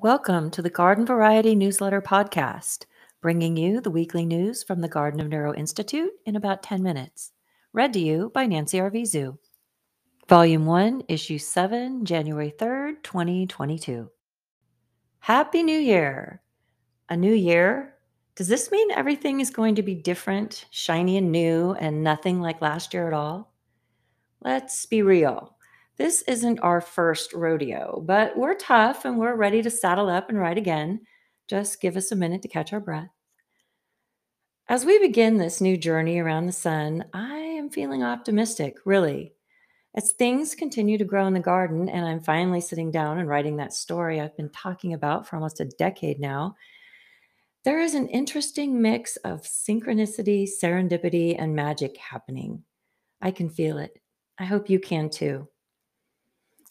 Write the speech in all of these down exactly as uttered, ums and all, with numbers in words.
Welcome to the Garden Variety Newsletter Podcast, bringing you the weekly news from the Garden of Neuro Institute in about ten minutes. Read to you by Nancy Arvizu. Volume one, Issue seven, January third, twenty twenty-two. Happy New Year! A new year? Does this mean everything is going to be different, shiny and new, and nothing like last year at all? Let's be real. This isn't our first rodeo, but we're tough and we're ready to saddle up and ride again. Just give us a minute to catch our breath. As we begin this new journey around the sun, I am feeling optimistic, really. As things continue to grow in the garden, and I'm finally sitting down and writing that story I've been talking about for almost a decade now, there is an interesting mix of synchronicity, serendipity, and magic happening. I can feel it. I hope you can too.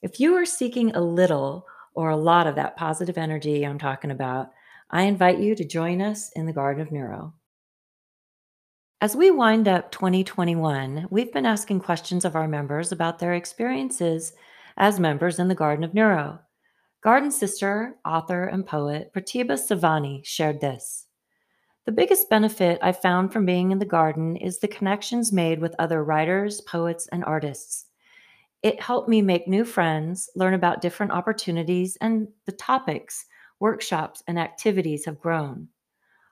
If you are seeking a little or a lot of that positive energy I'm talking about, I invite you to join us in the Garden of Neuro. As we wind up twenty twenty-one, we've been asking questions of our members about their experiences as members in the Garden of Neuro. Garden sister, author, and poet Pratibha Savani shared this. The biggest benefit I found from being in the garden is the connections made with other writers, poets, and artists. It helped me make new friends, learn about different opportunities, and the topics, workshops, and activities have grown.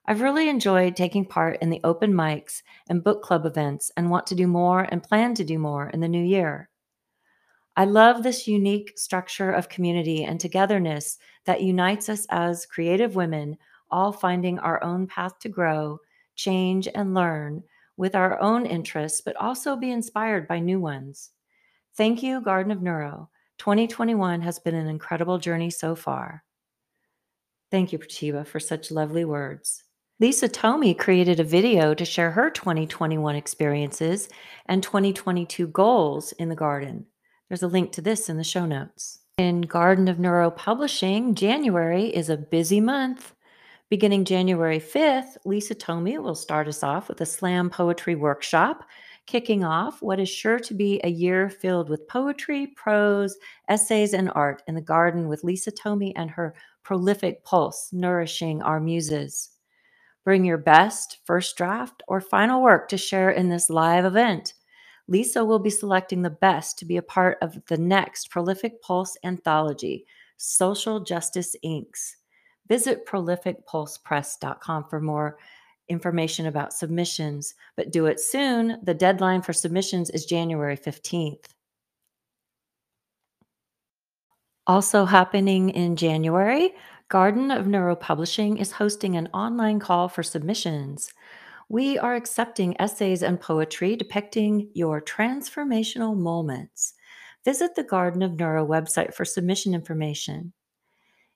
I've really enjoyed taking part in the open mics and book club events and want to do more and plan to do more in the new year. I love this unique structure of community and togetherness that unites us as creative women, all finding our own path to grow, change, and learn with our own interests, but also be inspired by new ones. Thank you, Garden of Neuro. twenty twenty-one has been an incredible journey so far. Thank you, Pratibha, for such lovely words. Lisa Tomey created a video to share her twenty twenty-one experiences and twenty twenty-two goals in the garden. There's a link to this in the show notes. In Garden of Neuro Publishing, January is a busy month. Beginning January fifth, Lisa Tomey will start us off with a slam poetry workshop, kicking off what is sure to be a year filled with poetry, prose, essays, and art in the garden with Lisa Tomey and her Prolific Pulse, nourishing our muses. Bring your best, first draft, or final work to share in this live event. Lisa will be selecting the best to be a part of the next Prolific Pulse anthology, Social Justice Inks. Visit prolific pulse press dot com for more information about submissions, but do it soon. The deadline for submissions is January fifteenth. Also happening in January, Garden of Neuro Publishing is hosting an online call for submissions. We are accepting essays and poetry depicting your transformational moments. Visit the Garden of Neuro website for submission information.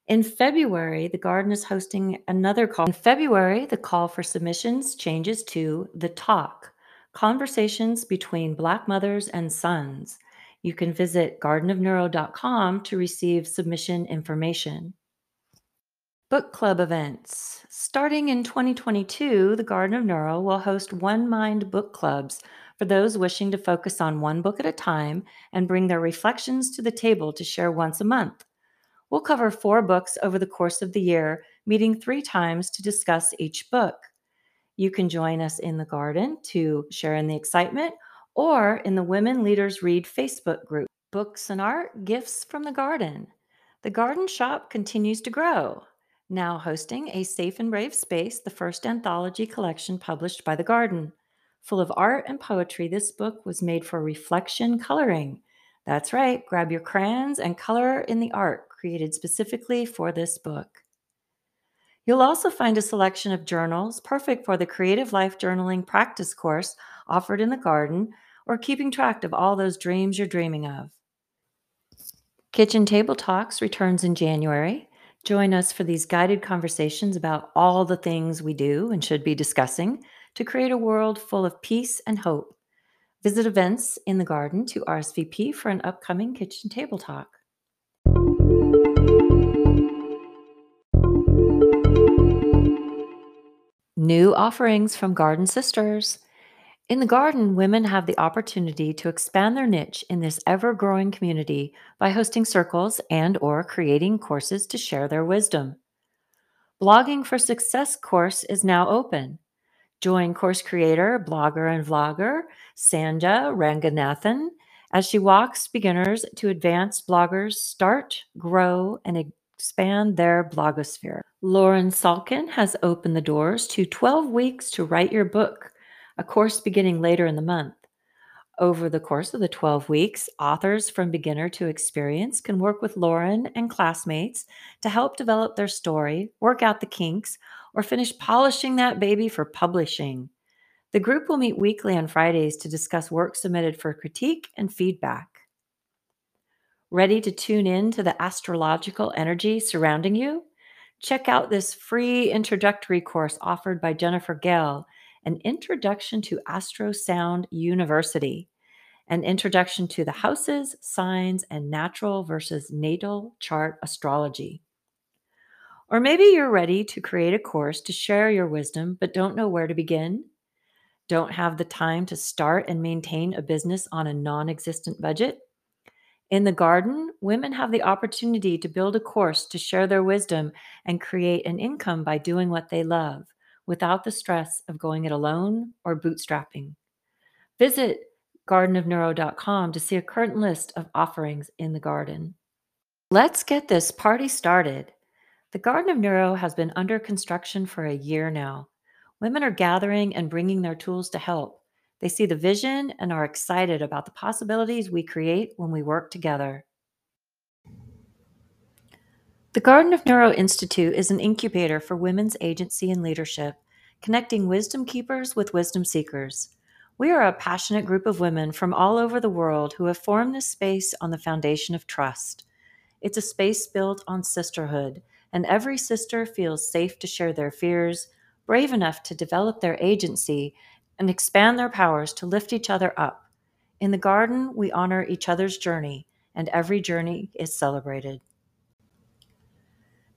In February, the garden is hosting another call. In February, the call for submissions changes to The Talk, Conversations Between Black Mothers and Sons. You can visit garden of neuro dot com to receive submission information. Book club events. Starting in twenty twenty-two, the Garden of Neuro will host One Mind Book Clubs for those wishing to focus on one book at a time and bring their reflections to the table to share once a month. We'll cover four books over the course of the year, meeting three times to discuss each book. You can join us in the garden to share in the excitement or in the Women Leaders Read Facebook group. Books and art, gifts from the garden. The garden shop continues to grow, now hosting A Safe and Brave Space, the first anthology collection published by the garden. Full of art and poetry, this book was made for reflection coloring. That's right, grab your crayons and color in the art created specifically for this book. You'll also find a selection of journals perfect for the Creative Life Journaling practice course offered in the garden or keeping track of all those dreams you're dreaming of. Kitchen Table Talks returns in January. Join us for these guided conversations about all the things we do and should be discussing to create a world full of peace and hope. Visit events in the garden to R S V P for an upcoming Kitchen Table Talk. New offerings from Garden Sisters. In the garden, women have the opportunity to expand their niche in this ever-growing community by hosting circles and or creating courses to share their wisdom. Blogging for Success course is now open. Join course creator, blogger, and vlogger Sandra Ranganathan as she walks beginners to advanced bloggers start, grow, and expand their blogosphere. Lauren Salkin has opened the doors to twelve weeks to write your book, a course beginning later in the month. Over the course of the twelve weeks, authors from beginner to experienced can work with Lauren and classmates to help develop their story, work out the kinks, or finish polishing that baby for publishing. The group will meet weekly on Fridays to discuss work submitted for critique and feedback. Ready to tune in to the astrological energy surrounding you? Check out this free introductory course offered by Jennifer Gale, an introduction to AstroSound University, an introduction to the houses, signs, and natural versus natal chart astrology. Or maybe you're ready to create a course to share your wisdom but don't know where to begin? Don't have the time to start and maintain a business on a non-existent budget? In the garden, women have the opportunity to build a course to share their wisdom and create an income by doing what they love, without the stress of going it alone or bootstrapping. Visit garden of neuro dot com to see a current list of offerings in the garden. Let's get this party started. The Garden of Neuro has been under construction for a year now. Women are gathering and bringing their tools to help. They see the vision and are excited about the possibilities we create when we work together. The Garden of Neuro Institute is an incubator for women's agency and leadership, connecting wisdom keepers with wisdom seekers. We are a passionate group of women from all over the world who have formed this space on the foundation of trust. It's a space built on sisterhood, and every sister feels safe to share their fears, brave enough to develop their agency, and expand their powers to lift each other up. In the garden, we honor each other's journey, and every journey is celebrated.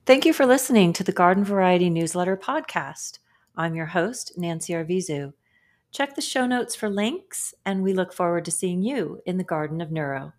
Thank you for listening to the Garden Variety Newsletter Podcast. I'm your host, Nancy Arvizu. Check the show notes for links, and we look forward to seeing you in the Garden of Neuro.